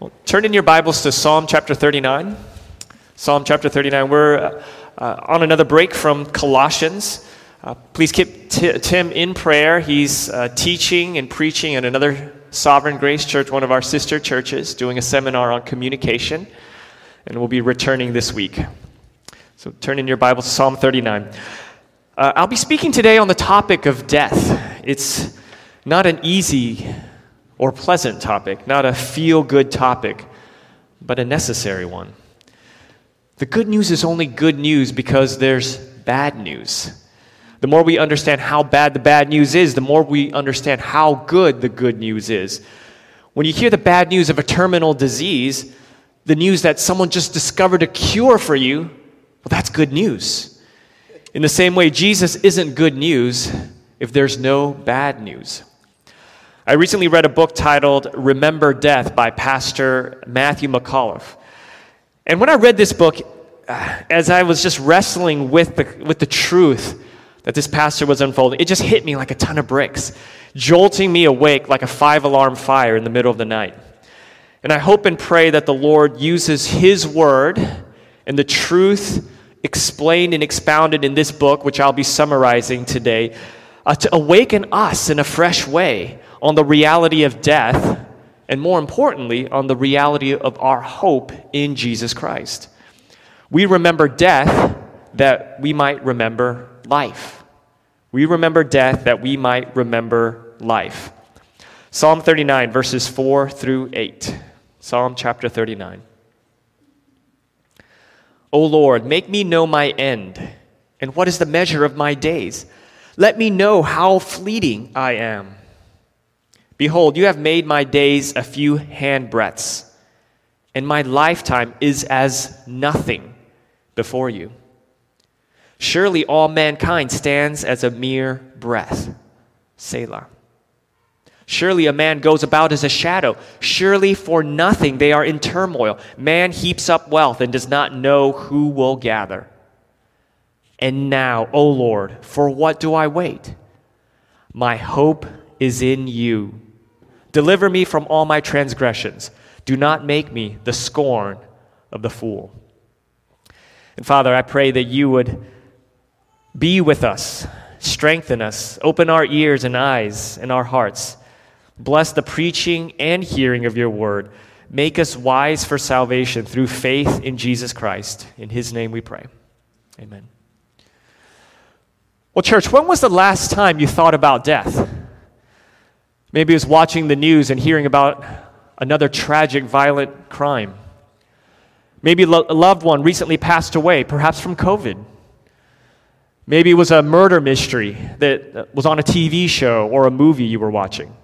Well, turn in your Bibles to Psalm chapter 39. Psalm chapter 39. We're on another break from Colossians. Please keep Tim in prayer. He's teaching and preaching at another Sovereign Grace Church, one of our sister churches, doing a seminar on communication, and we'll be returning this week. So turn in your Bible to Psalm 39. I'll be speaking today on the topic of death. It's not an easy or pleasant topic, not a feel-good topic, but a necessary one. The good news is only good news because there's bad news. The more we understand how bad the bad news is, the more we understand how good the good news is. When you hear the bad news of a terminal disease, the news that someone just discovered a cure for you, well, that's good news. In the same way, Jesus isn't good news if there's no bad news. I recently read a book titled Remember Death by Pastor Matthew McCullough. And when I read this book, as I was just wrestling with the truth that this pastor was unfolding, it just hit me like a ton of bricks, jolting me awake like a 5-alarm fire in the middle of the night. And I hope and pray that the Lord uses His Word and the truth explained and expounded in this book, which I'll be summarizing today, to awaken us in a fresh way on the reality of death, and more importantly, on the reality of our hope in Jesus Christ. We remember death that we might remember life. We remember death that we might remember life. Psalm 39, verses 4 through 8. Psalm chapter 39. O Lord, make me know my end, and what is the measure of my days? Let me know how fleeting I am. Behold, you have made my days a few handbreadths, and my lifetime is as nothing before you. Surely all mankind stands as a mere breath. Selah. Surely a man goes about as a shadow. Surely for nothing they are in turmoil. Man heaps up wealth and does not know who will gather. And now, O Lord, for what do I wait? My hope is in you. Deliver me from all my transgressions. Do not make me the scorn of the fool. And Father, I pray that you would be with us, strengthen us, open our ears and eyes and our hearts. Bless the preaching and hearing of your word. Make us wise for salvation through faith in Jesus Christ. In His name we pray. Amen. Well, church, when was the last time you thought about death? Maybe it was watching the news and hearing about another tragic, violent crime. Maybe a loved one recently passed away, perhaps from COVID. Maybe it was a murder mystery that was on a TV show or a movie you were watching.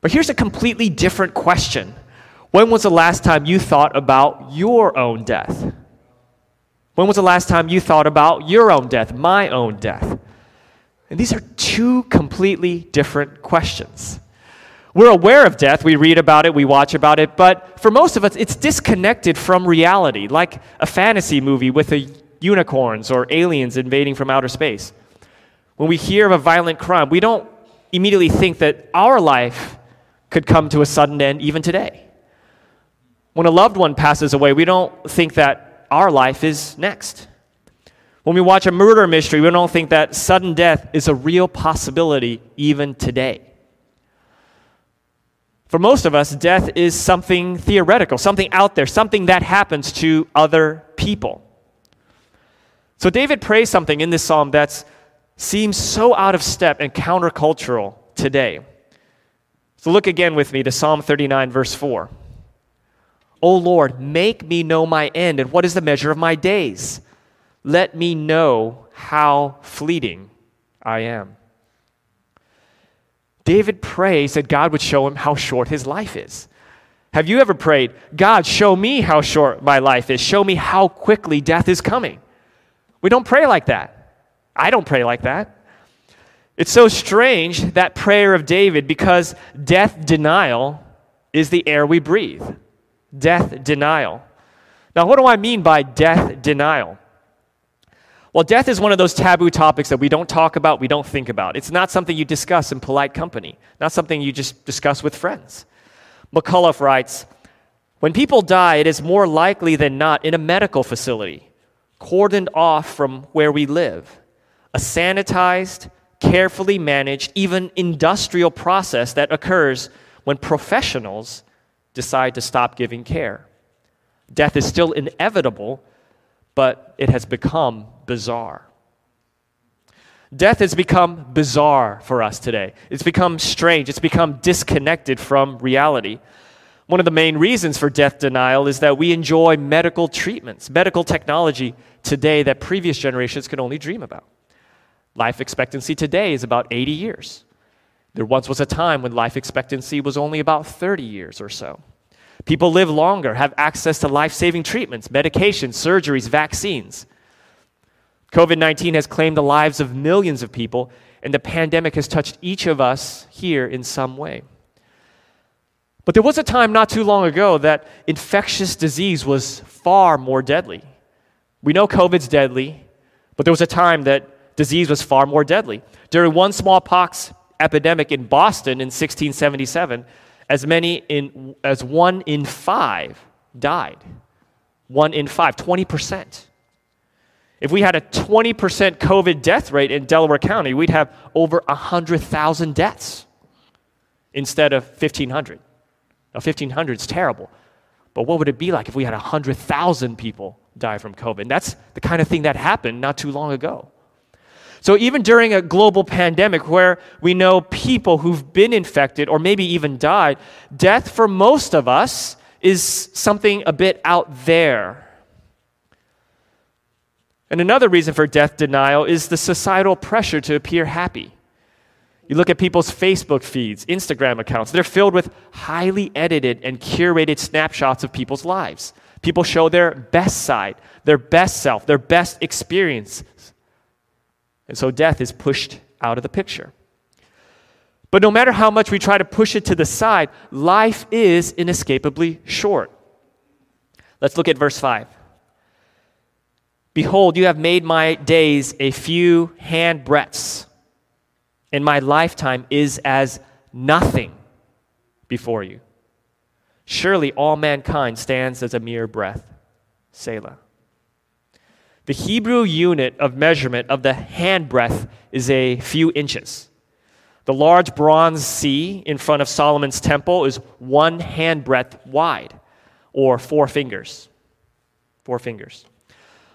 But here's a completely different question. When was the last time you thought about your own death? When was the last time you thought about your own death, my own death? And these are two completely different questions. We're aware of death, we read about it, we watch about it, but for most of us, it's disconnected from reality, like a fantasy movie with unicorns or aliens invading from outer space. When we hear of a violent crime, we don't immediately think that our life could come to a sudden end even today. When a loved one passes away, we don't think that our life is next. When we watch a murder mystery, we don't think that sudden death is a real possibility even today. For most of us, death is something theoretical, something out there, something that happens to other people. So David prays something in this psalm that seems so out of step and countercultural today. So look again with me to Psalm 39, verse 4. O Lord, make me know my end, and what is the measure of my days? Let me know how fleeting I am. David prays that God would show him how short his life is. Have you ever prayed, God, show me how short my life is. Show me how quickly death is coming. We don't pray like that. I don't pray like that. It's so strange, that prayer of David, because death denial is the air we breathe. Death denial. Now, what do I mean by death denial? Well, death is one of those taboo topics that we don't talk about, we don't think about. It's not something you discuss in polite company, not something you just discuss with friends. McCullough writes, "When people die, it is more likely than not in a medical facility, cordoned off from where we live, a sanitized, carefully managed, even industrial process that occurs when professionals decide to stop giving care. Death is still inevitable, but it has become bizarre." Death has become bizarre for us today. It's become strange. It's become disconnected from reality. One of the main reasons for death denial is that we enjoy medical treatments, medical technology today that previous generations could only dream about. Life expectancy today is about 80 years. There once was a time when life expectancy was only about 30 years or so. People live longer, have access to life-saving treatments, medications, surgeries, vaccines. COVID-19 has claimed the lives of millions of people, and the pandemic has touched each of us here in some way. But there was a time not too long ago that infectious disease was far more deadly. We know COVID's deadly, but there was a time that disease was far more deadly. During one smallpox epidemic in Boston in 1677, as one in five died. 20%. If we had a 20% COVID death rate in Delaware County, we'd have over 100,000 deaths instead of 1,500. Now, 1,500 is terrible, but what would it be like if we had 100,000 people die from COVID? And that's the kind of thing that happened not too long ago. So even during a global pandemic where we know people who've been infected or maybe even died, death for most of us is something a bit out there. And another reason for death denial is the societal pressure to appear happy. You look at people's Facebook feeds, Instagram accounts, they're filled with highly edited and curated snapshots of people's lives. People show their best side, their best self, their best experience. And so death is pushed out of the picture. But no matter how much we try to push it to the side, life is inescapably short. Let's look at verse 5. "Behold, you have made my days a few hand breadths, and my lifetime is as nothing before you. Surely all mankind stands as a mere breath. Selah." The Hebrew unit of measurement of the hand breadth is a few inches. The large bronze sea in front of Solomon's temple is one hand breadth wide, or 4 fingers. 4 fingers.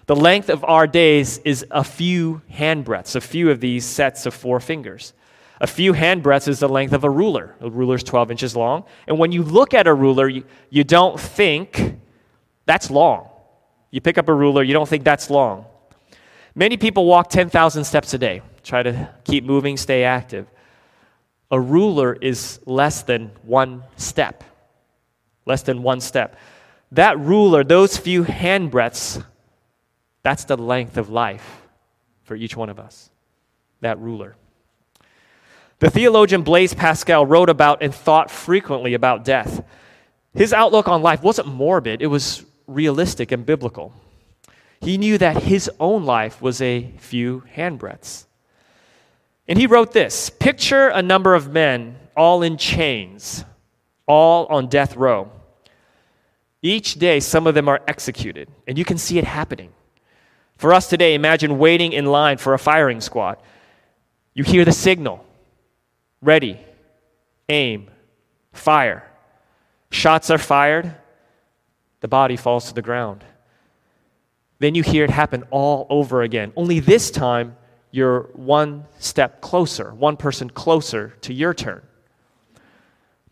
The length of our days is a few handbreadths, a few of these sets of 4 fingers. A few handbreadths is the length of a ruler. A ruler is 12 inches long. And when you look at a ruler, you don't think that's long. You pick up a ruler, you don't think that's long. Many people walk 10,000 steps a day, try to keep moving, stay active. A ruler is less than 1 step. Less than 1 step. That ruler, those few handbreadths, that's the length of life for each one of us, that ruler. The theologian Blaise Pascal wrote about and thought frequently about death. His outlook on life wasn't morbid, it was realistic and biblical. He knew that his own life was a few handbreadths. And he wrote this, "Picture a number of men all in chains, all on death row. Each day some of them are executed, and you can see it happening. For us today, imagine waiting in line for a firing squad. You hear the signal. Ready, aim, fire. Shots are fired. The body falls to the ground. Then you hear it happen all over again. Only this time, you're 1 step closer, 1 person closer to your turn."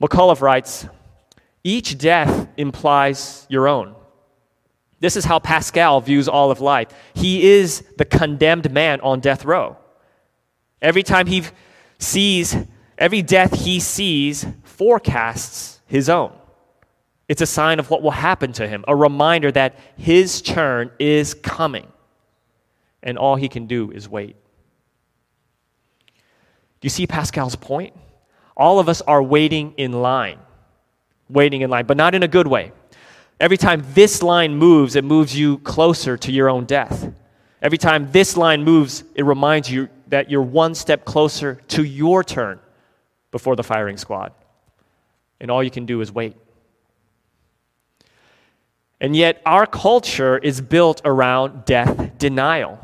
McCullough writes, "Each death implies your own." This is how Pascal views all of life. He is the condemned man on death row. Every death he sees forecasts his own. It's a sign of what will happen to him, a reminder that his turn is coming, and all he can do is wait. Do you see Pascal's point? All of us are waiting in line, but not in a good way. Every time this line moves, it moves you closer to your own death. Every time this line moves, it reminds you that you're 1 step closer to your turn before the firing squad. and all you can do is wait. And yet our culture is built around death denial.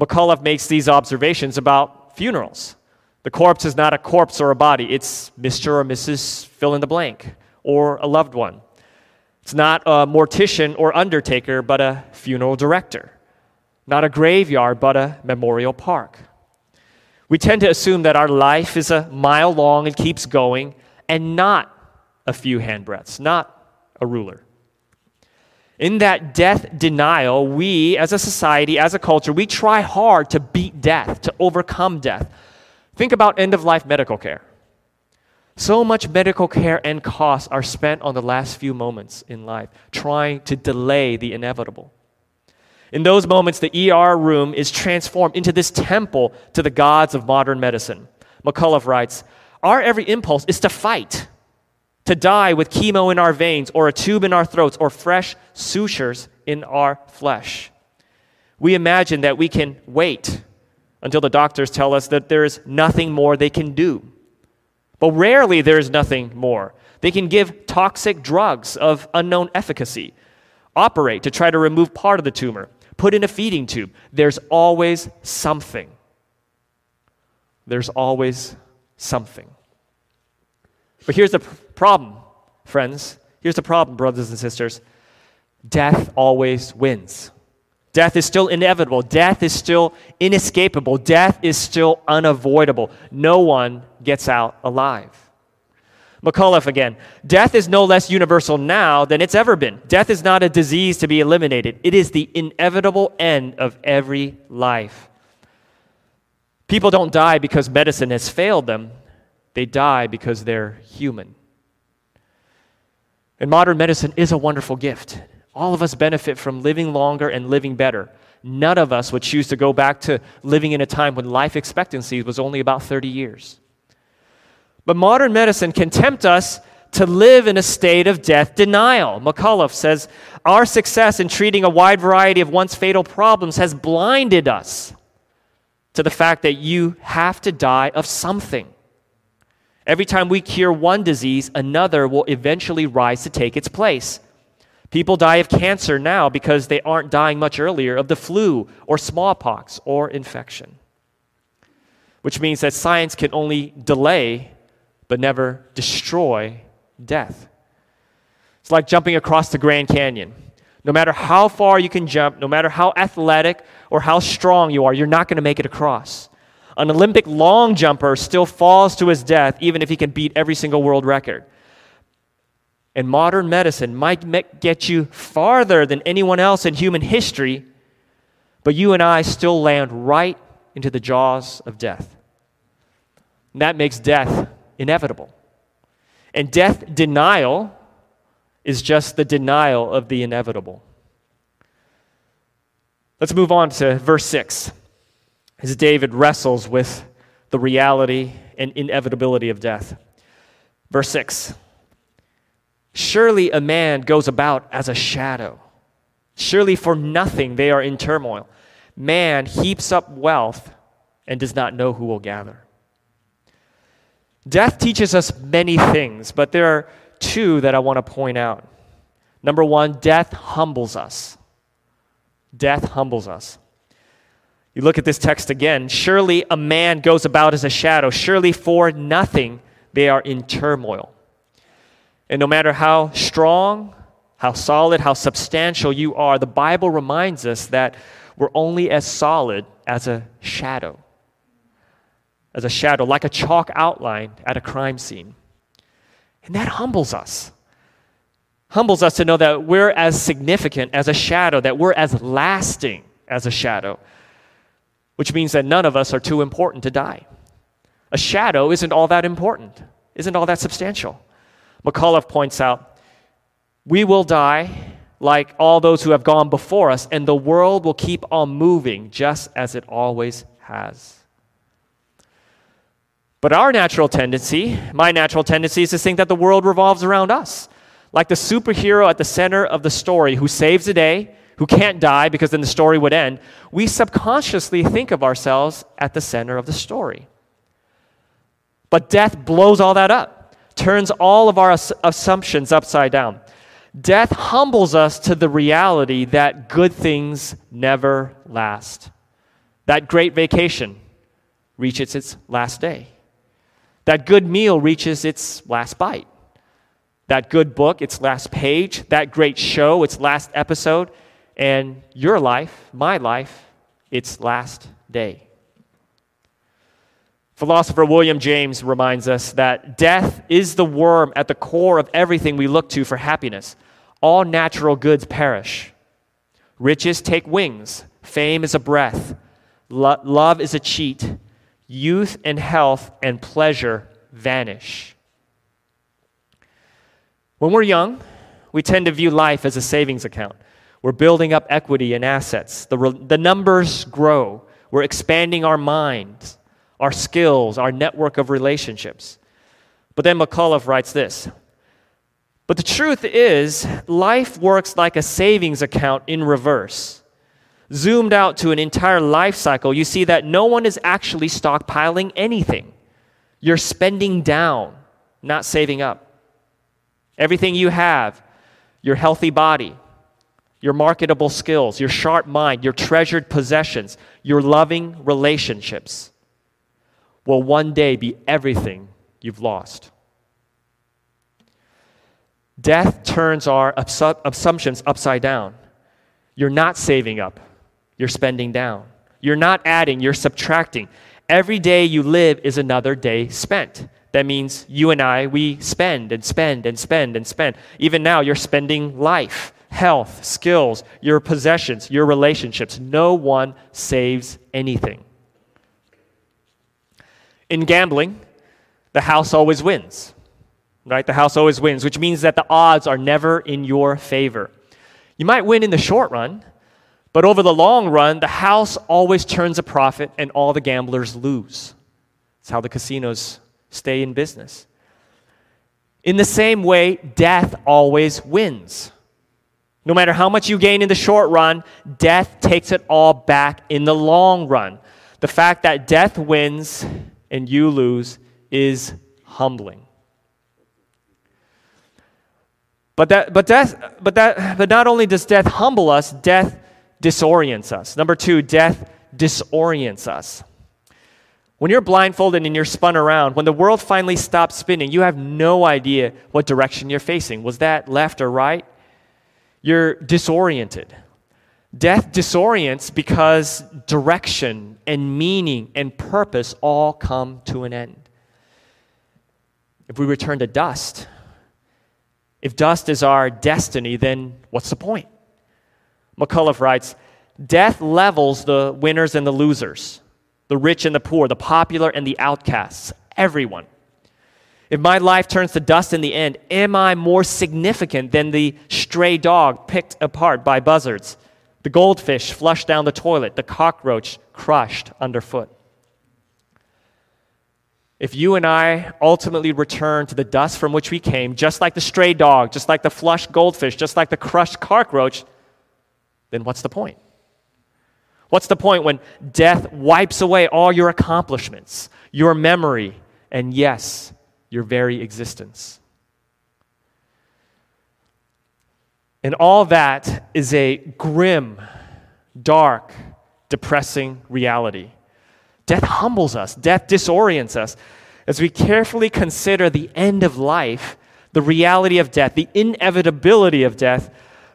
McCullough makes these observations about funerals. The corpse is not a corpse or a body. It's Mr. or Mrs. fill in the blank or a loved one. It's not a mortician or undertaker, but a funeral director. Not a graveyard, but a memorial park. We tend to assume that our life is a mile long and keeps going, and not a few handbreadths, not a ruler. In that death denial, we as a society, as a culture, we try hard to beat death, to overcome death. Think about end-of-life medical care. So much medical care and costs are spent on the last few moments in life, trying to delay the inevitable. In those moments, the ER room is transformed into this temple to the gods of modern medicine. McCullough writes, "Our every impulse is to fight, to die with chemo in our veins or a tube in our throats or fresh sutures in our flesh. We imagine that we can wait until the doctors tell us that there is nothing more they can do. But rarely there is nothing more. They can give toxic drugs of unknown efficacy, operate to try to remove part of the tumor, put in a feeding tube. There's always something. There's always something." But here's the problem, friends. Here's the problem, brothers and sisters. Death always wins. Death is still inevitable. Death is still inescapable. Death is still unavoidable. No one gets out alive. McCullough again. "Death is no less universal now than it's ever been. Death is not a disease to be eliminated. It is the inevitable end of every life. People don't die because medicine has failed them. They die because they're human." And modern medicine is a wonderful gift. All of us benefit from living longer and living better. None of us would choose to go back to living in a time when life expectancy was only about 30 years. But modern medicine can tempt us to live in a state of death denial. McCullough says, "Our success in treating a wide variety of once fatal problems has blinded us to the fact that you have to die of something. Every time we cure one disease, another will eventually rise to take its place. People die of cancer now because they aren't dying much earlier of the flu or smallpox or infection." Which means that science can only delay but never destroy death. It's like jumping across the Grand Canyon. No matter how far you can jump, no matter how athletic or how strong you are, you're not going to make it across. An Olympic long jumper still falls to his death even if he can beat every single world record. And modern medicine might get you farther than anyone else in human history, but you and I still land right into the jaws of death. And that makes death inevitable. And death denial is just the denial of the inevitable. Let's move on to verse 6. As David wrestles with the reality and inevitability of death. Verse 6, "Surely a man goes about as a shadow. Surely for nothing they are in turmoil. Man heaps up wealth and does not know who will gather." Death teaches us many things, but there are two that I want to point out. Number one, death humbles us. Death humbles us. You look at this text again. "Surely a man goes about as a shadow. Surely for nothing they are in turmoil." And no matter how strong, how solid, how substantial you are, the Bible reminds us that we're only as solid as a shadow. As a shadow, like a chalk outline at a crime scene. And that humbles us. Humbles us to know that we're as significant as a shadow, that we're as lasting as a shadow. Which means that none of us are too important to die. A shadow isn't all that important, isn't all that substantial. McCullough points out, "We will die like all those who have gone before us, and the world will keep on moving just as it always has." But our natural tendency, my natural tendency, is to think that the world revolves around us, like the superhero at the center of the story who saves the day, who can't die because then the story would end. We subconsciously think of ourselves at the center of the story. But death blows all that up. turns all of our assumptions upside down. Death humbles us to the reality that good things never last. That great vacation reaches its last day. That good meal reaches its last bite. That good book, its last page. That great show, its last episode. And your life, my life, its last day. Philosopher William James reminds us that death is the worm at the core of everything we look to for happiness. All natural goods perish. Riches take wings. Fame is a breath. Love is a cheat. Youth and health and pleasure vanish. When we're young, we tend to view life as a savings account. We're building up equity and assets. The numbers grow. We're expanding our minds, our skills, our network of relationships. But then McCullough writes this, "But the truth is, life works like a savings account in reverse. Zoomed out to an entire life cycle, you see that no one is actually stockpiling anything. You're spending down, not saving up. Everything you have, your healthy body, your marketable skills, your sharp mind, your treasured possessions, your loving relationships, will one day be everything you've lost." Death turns our assumptions upside down. You're not saving up. You're spending down. You're not adding, you're subtracting. Every day you live is another day spent. That means you and I, we spend and spend and spend and spend. Even now, you're spending life, health, skills, your possessions, your relationships. No one saves anything. In gambling, the house always wins, right? The house always wins, which means that the odds are never in your favor. You might win in the short run, but over the long run, the house always turns a profit and all the gamblers lose. That's how the casinos stay in business. In the same way, death always wins. No matter how much you gain in the short run, death takes it all back in the long run. The fact that death wins and you lose is humbling. But not only does death humble us, death disorients us. Number two, death disorients us. When you're blindfolded and you're spun around, when the world finally stops spinning, you have no idea what direction you're facing. Was that left or right? You're disoriented. Death disorients because direction and meaning and purpose all come to an end. If we return to dust, if dust is our destiny, then what's the point? McCullough writes, "Death levels the winners and the losers, the rich and the poor, the popular and the outcasts, everyone. If my life turns to dust in the end, am I more significant than the stray dog picked apart by buzzards, the goldfish flushed down the toilet, the cockroach crushed underfoot?" If you and I ultimately return to the dust from which we came, just like the stray dog, just like the flushed goldfish, just like the crushed cockroach, then what's the point? What's the point when death wipes away all your accomplishments, your memory, and yes, your very existence? And all that is a grim, dark, depressing reality. Death humbles us. Death disorients us. As we carefully consider the end of life, the reality of death, the inevitability of death,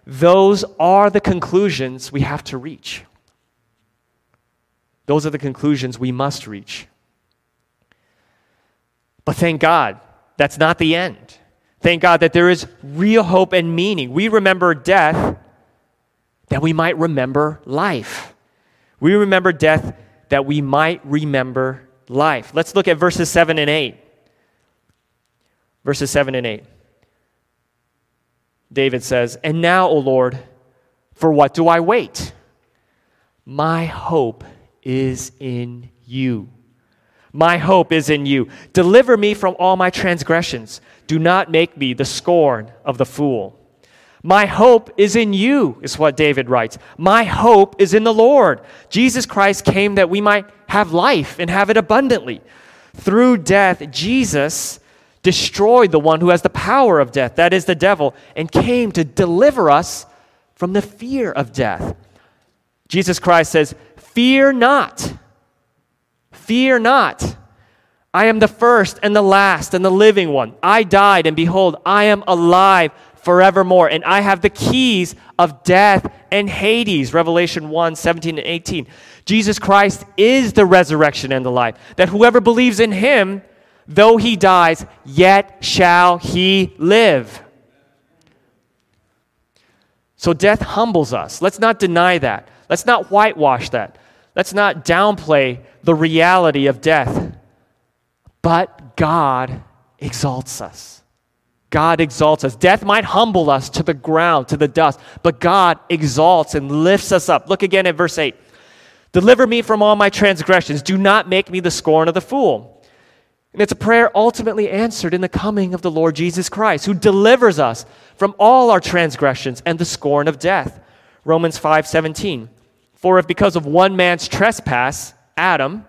those are the conclusions we have to reach. Those are the conclusions we must reach. But thank God, that's not the end. Thank God that there is real hope and meaning. We remember death that we might remember life. We remember death that we might remember life. Let's look at verses 7 and 8. Verses 7 and 8. David says, "And now, O Lord, for what do I wait? My hope is in you. My hope is in you. Deliver me from all my transgressions. Do not make me the scorn of the fool." My hope is in you, is what David writes. My hope is in the Lord. Jesus Christ came that we might have life and have it abundantly. Through death, Jesus destroyed the one who has the power of death, that is the devil, and came to deliver us from the fear of death. Jesus Christ says, "Fear not. Fear not. I am the first and the last and the living one. I died, and behold, I am alive forevermore, and I have the keys of death and Hades," Revelation 1:17 and 18. Jesus Christ is the resurrection and the life, that whoever believes in him, though he dies, yet shall he live. So death humbles us. Let's not deny that. Let's not whitewash that. Let's not downplay the reality of death. But God exalts us. God exalts us. Death might humble us to the ground, to the dust, but God exalts and lifts us up. Look again at verse 8. "Deliver me from all my transgressions. Do not make me the scorn of the fool." And it's a prayer ultimately answered in the coming of the Lord Jesus Christ, who delivers us from all our transgressions and the scorn of death. Romans 5:17. "For if because of one man's trespass, Adam,"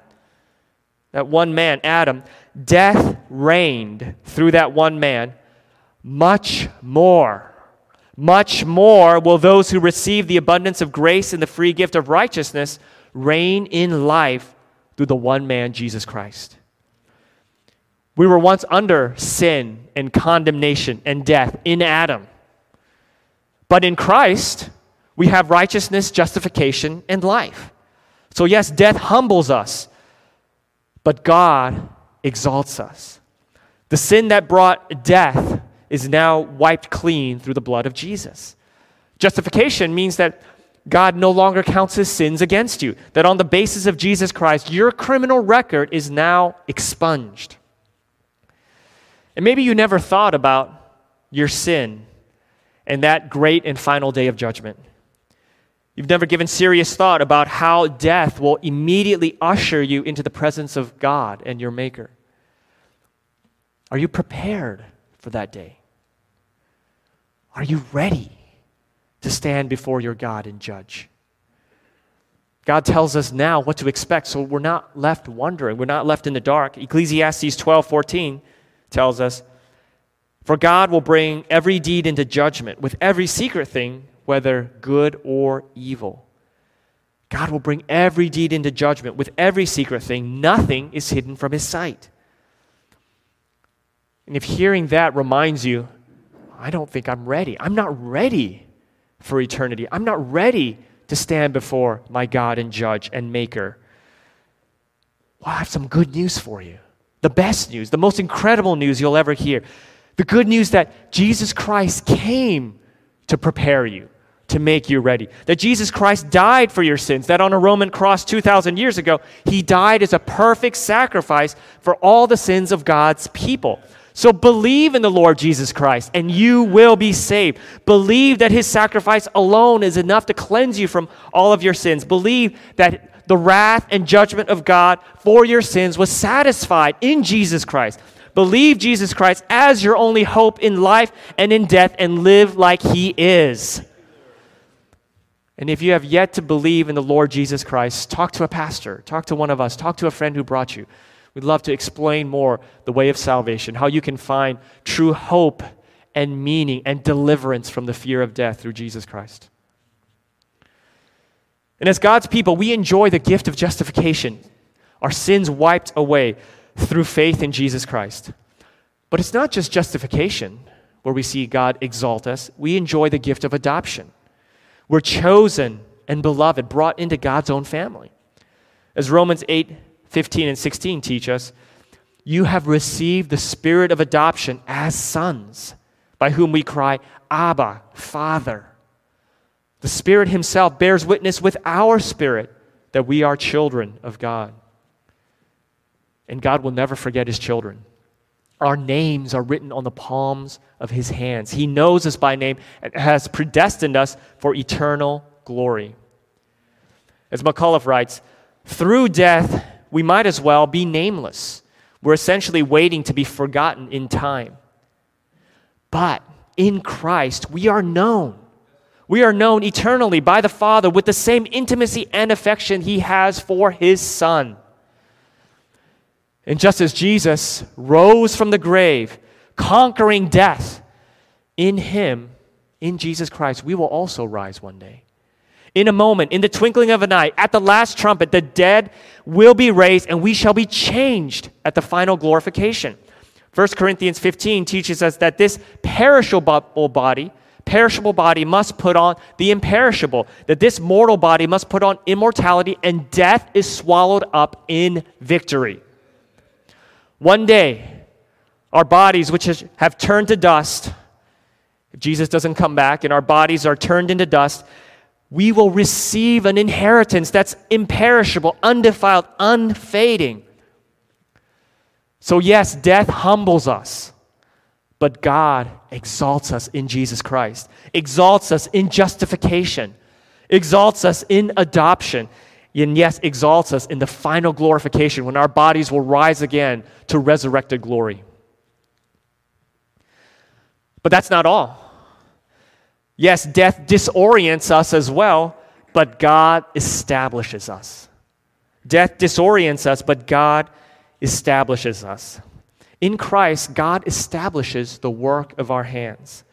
that one man, Adam, "death reigned through that one man, much more will those who receive the abundance of grace and the free gift of righteousness reign in life through the one man, Jesus Christ." We were once under sin and condemnation and death in Adam. But in Christ, we have righteousness, justification, and life. So yes, death humbles us, but God exalts us. The sin that brought death is now wiped clean through the blood of Jesus. Justification means that God no longer counts his sins against you, that on the basis of Jesus Christ, your criminal record is now expunged. And maybe you never thought about your sin and that great and final day of judgment. You've never given serious thought about how death will immediately usher you into the presence of God and your Maker. Are you prepared for that day? Are you ready to stand before your God and judge? God tells us now what to expect, so we're not left wondering. We're not left in the dark. Ecclesiastes 12:14 tells us, "For God will bring every deed into judgment with every secret thing, whether good or evil." God will bring every deed into judgment with every secret thing. Nothing is hidden from his sight. And if hearing that reminds you, I don't think I'm ready. I'm not ready for eternity. I'm not ready to stand before my God and judge and Maker. Well, I have some good news for you. The best news, the most incredible news you'll ever hear. The good news that Jesus Christ came to prepare you, to make you ready. That Jesus Christ died for your sins. That on a Roman cross 2,000 years ago, he died as a perfect sacrifice for all the sins of God's people. So believe in the Lord Jesus Christ, and you will be saved. Believe that his sacrifice alone is enough to cleanse you from all of your sins. Believe that the wrath and judgment of God for your sins was satisfied in Jesus Christ. Believe Jesus Christ as your only hope in life and in death, and live like he is. And if you have yet to believe in the Lord Jesus Christ, talk to a pastor, talk to one of us, talk to a friend who brought you. We'd love to explain more the way of salvation, how you can find true hope and meaning and deliverance from the fear of death through Jesus Christ. And as God's people, we enjoy the gift of justification, our sins wiped away through faith in Jesus Christ. But it's not just justification where we see God exalt us. We enjoy the gift of adoption. We're chosen and beloved, brought into God's own family. As Romans 8:15 and 16 teach us, "You have received the spirit of adoption as sons, by whom we cry, Abba, Father. The Spirit himself bears witness with our spirit that we are children of God." And God will never forget his children. Our names are written on the palms of his hands. He knows us by name and has predestined us for eternal glory. As McCullough writes, "Through death, we might as well be nameless. We're essentially waiting to be forgotten in time. But in Christ, we are known. We are known eternally by the Father with the same intimacy and affection he has for his Son." And just as Jesus rose from the grave, conquering death, in him, in Jesus Christ, we will also rise one day. In a moment, in the twinkling of an eye, at the last trumpet, the dead will be raised and we shall be changed at the final glorification. 1 Corinthians 15 teaches us that this perishable body must put on the imperishable, that this mortal body must put on immortality, and death is swallowed up in victory. One day, our bodies, which have turned to dust, if Jesus doesn't come back and our bodies are turned into dust, we will receive an inheritance that's imperishable, undefiled, unfading. So yes, death humbles us, but God exalts us in Jesus Christ, exalts us in justification, exalts us in adoption, and yes, exalts us in the final glorification when our bodies will rise again to resurrected glory. But that's not all. Yes, death disorients us as well, but God establishes us. Death disorients us, but God establishes us. In Christ, God establishes the work of our hands.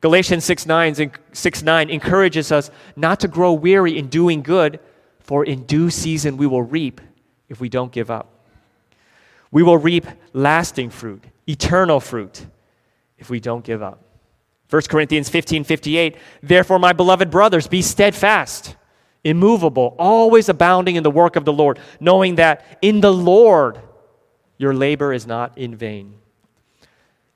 Galatians 6:9 encourages us not to grow weary in doing good, for in due season we will reap if we don't give up. We will reap lasting fruit, eternal fruit, if we don't give up. 1 Corinthians 15:58, therefore, my beloved brothers, be steadfast, immovable, always abounding in the work of the Lord, knowing that in the Lord your labor is not in vain.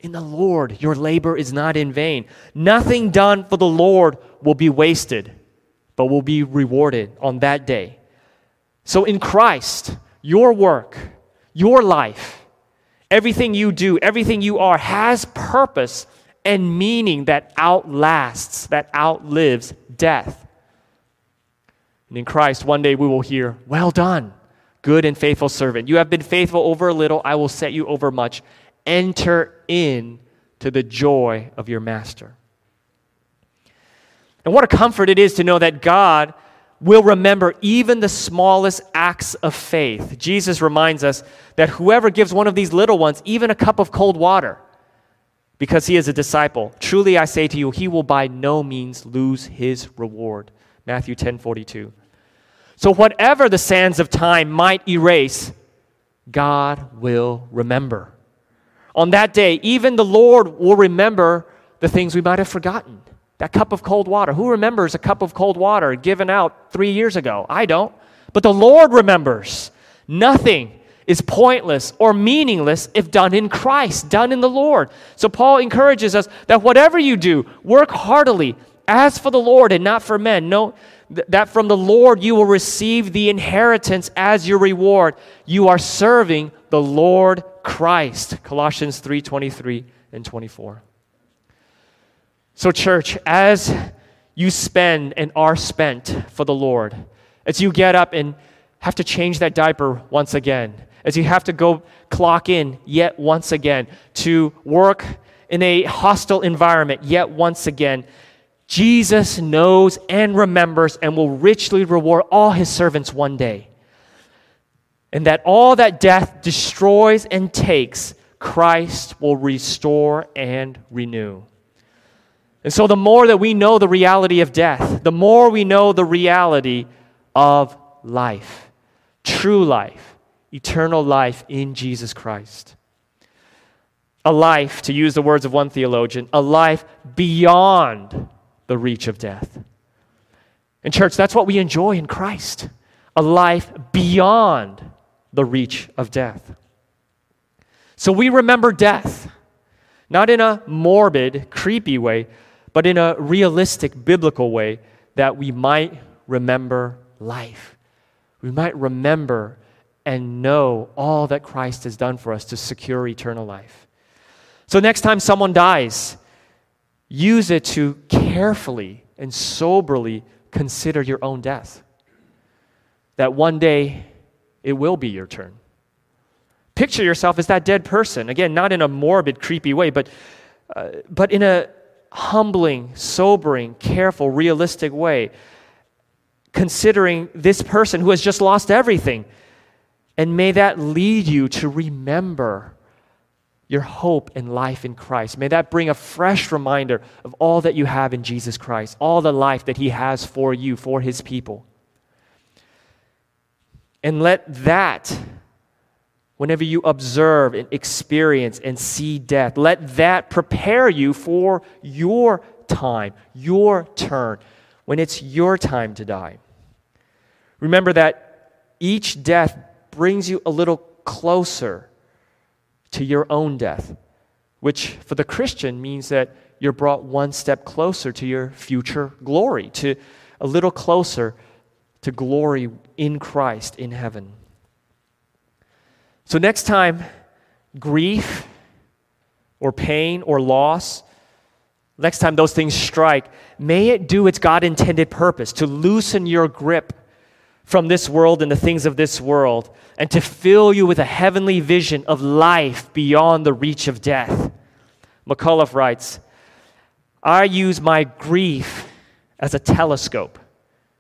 In the Lord your labor is not in vain. Nothing done for the Lord will be wasted, but will be rewarded on that day. So in Christ, your work, your life, everything you do, everything you are has purpose and meaning that outlasts, that outlives death. And in Christ, one day we will hear, well done, good and faithful servant. You have been faithful over a little, I will set you over much. Enter in to the joy of your master. And what a comfort it is to know that God will remember even the smallest acts of faith. Jesus reminds us that whoever gives one of these little ones even a cup of cold water, because he is a disciple, truly I say to you, he will by no means lose his reward. Matthew 10:42. So whatever the sands of time might erase, God will remember. On that day, even the Lord will remember the things we might have forgotten. That cup of cold water. Who remembers a cup of cold water given out 3 years ago? I don't. But the Lord remembers. Nothing is pointless or meaningless if done in Christ, done in the Lord. So Paul encourages us that whatever you do, work heartily as for the Lord and not for men. Know that from the Lord you will receive the inheritance as your reward. You are serving the Lord Christ. Colossians 3:23 and 24. So church, as you spend and are spent for the Lord, as you get up and have to change that diaper once again, as you have to go clock in yet once again, to work in a hostile environment yet once again, Jesus knows and remembers and will richly reward all his servants one day. And that all that death destroys and takes, Christ will restore and renew. And so the more that we know the reality of death, the more we know the reality of life, true life, eternal life in Jesus Christ. A life, to use the words of one theologian, a life beyond the reach of death. And church, that's what we enjoy in Christ, a life beyond the reach of death. So we remember death, not in a morbid, creepy way, but in a realistic, biblical way, that we might remember life. We might remember and know all that Christ has done for us to secure eternal life. So next time someone dies, use it to carefully and soberly consider your own death. That one day it will be your turn. Picture yourself as that dead person. Again, not in a morbid, creepy way, but in a humbling, sobering, careful, realistic way, considering this person who has just lost everything And may that lead you to remember your hope and life in Christ. May that bring a fresh reminder of all that you have in Jesus Christ, all the life that he has for you, for his people. And let that, whenever you observe and experience and see death, let that prepare you for your time, your turn, when it's your time to die. Remember that each death brings you a little closer to your own death, which for the Christian means that you're brought one step closer to your future glory, to a little closer to glory in Christ in heaven. So next time, grief or pain or loss, next time those things strike, may it do its God-intended purpose to loosen your grip from this world and the things of this world, and to fill you with a heavenly vision of life beyond the reach of death. McCullough writes, "I use my grief as a telescope."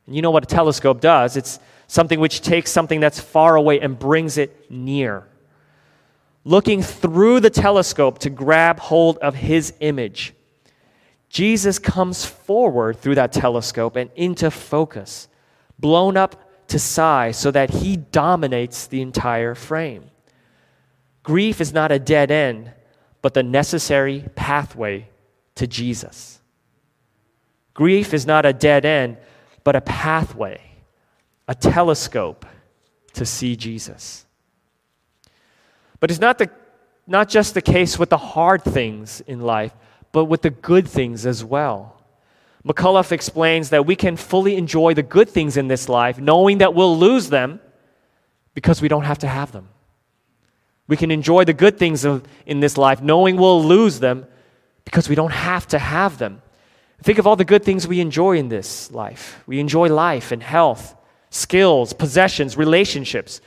And you know what a telescope does. It's something which takes something that's far away and brings it near. Looking through the telescope to grab hold of his image, Jesus comes forward through that telescope and into focus, blown up to size so that he dominates the entire frame. Grief is not a dead end, but the necessary pathway to Jesus. Grief is not a dead end, but a pathway, a telescope to see Jesus. But it's not just the case with the hard things in life, but with the good things as well. McCullough explains that we can fully enjoy the good things in this life, knowing that we'll lose them because we don't have to have them. We can enjoy the good things in this life, knowing we'll lose them because we don't have to have them. Think of all the good things we enjoy in this life. We enjoy life and health, skills, possessions, relationships.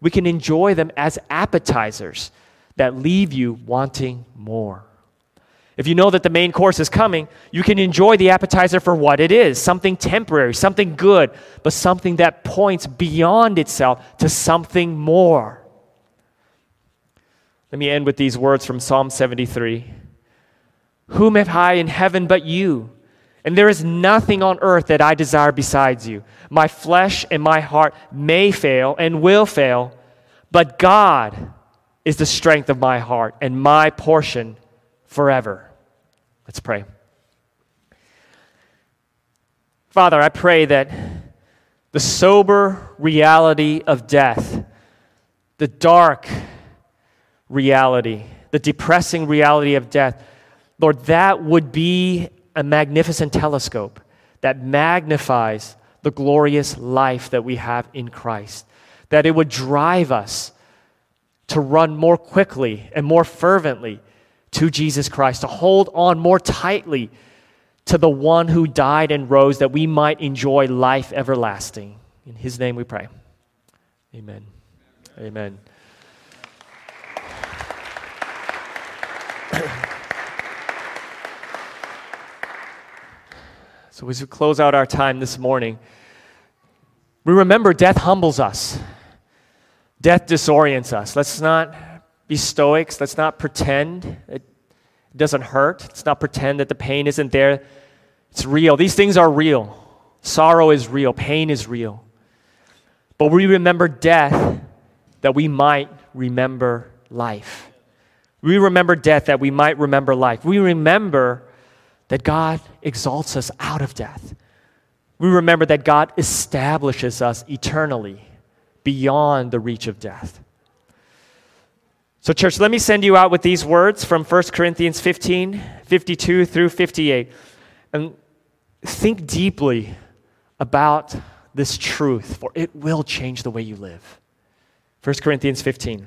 We can enjoy them as appetizers that leave you wanting more. If you know that the main course is coming, you can enjoy the appetizer for what it is, something temporary, something good, but something that points beyond itself to something more. Let me end with these words from Psalm 73. "Whom have I in heaven but you? And there is nothing on earth that I desire besides you. My flesh and my heart may fail and will fail, but God is the strength of my heart and my portion forever." Let's pray. Father, I pray that the sober reality of death, the dark reality, the depressing reality of death, Lord, that would be a magnificent telescope that magnifies the glorious life that we have in Christ, that it would drive us to run more quickly and more fervently to Jesus Christ, to hold on more tightly to the one who died and rose that we might enjoy life everlasting. In his name we pray. Amen. Amen. So as we close out our time this morning, we remember death humbles us. Death disorients us. Let's not be stoics. Let's not pretend it doesn't hurt. Let's not pretend that the pain isn't there. It's real. These things are real. Sorrow is real. Pain is real. But we remember death that we might remember life. We remember death that we might remember life. We remember that God exalts us out of death. We remember that God establishes us eternally beyond the reach of death. So church, let me send you out with these words from 1 Corinthians 15, 52 through 58. And think deeply about this truth, for it will change the way you live. 1 Corinthians 15.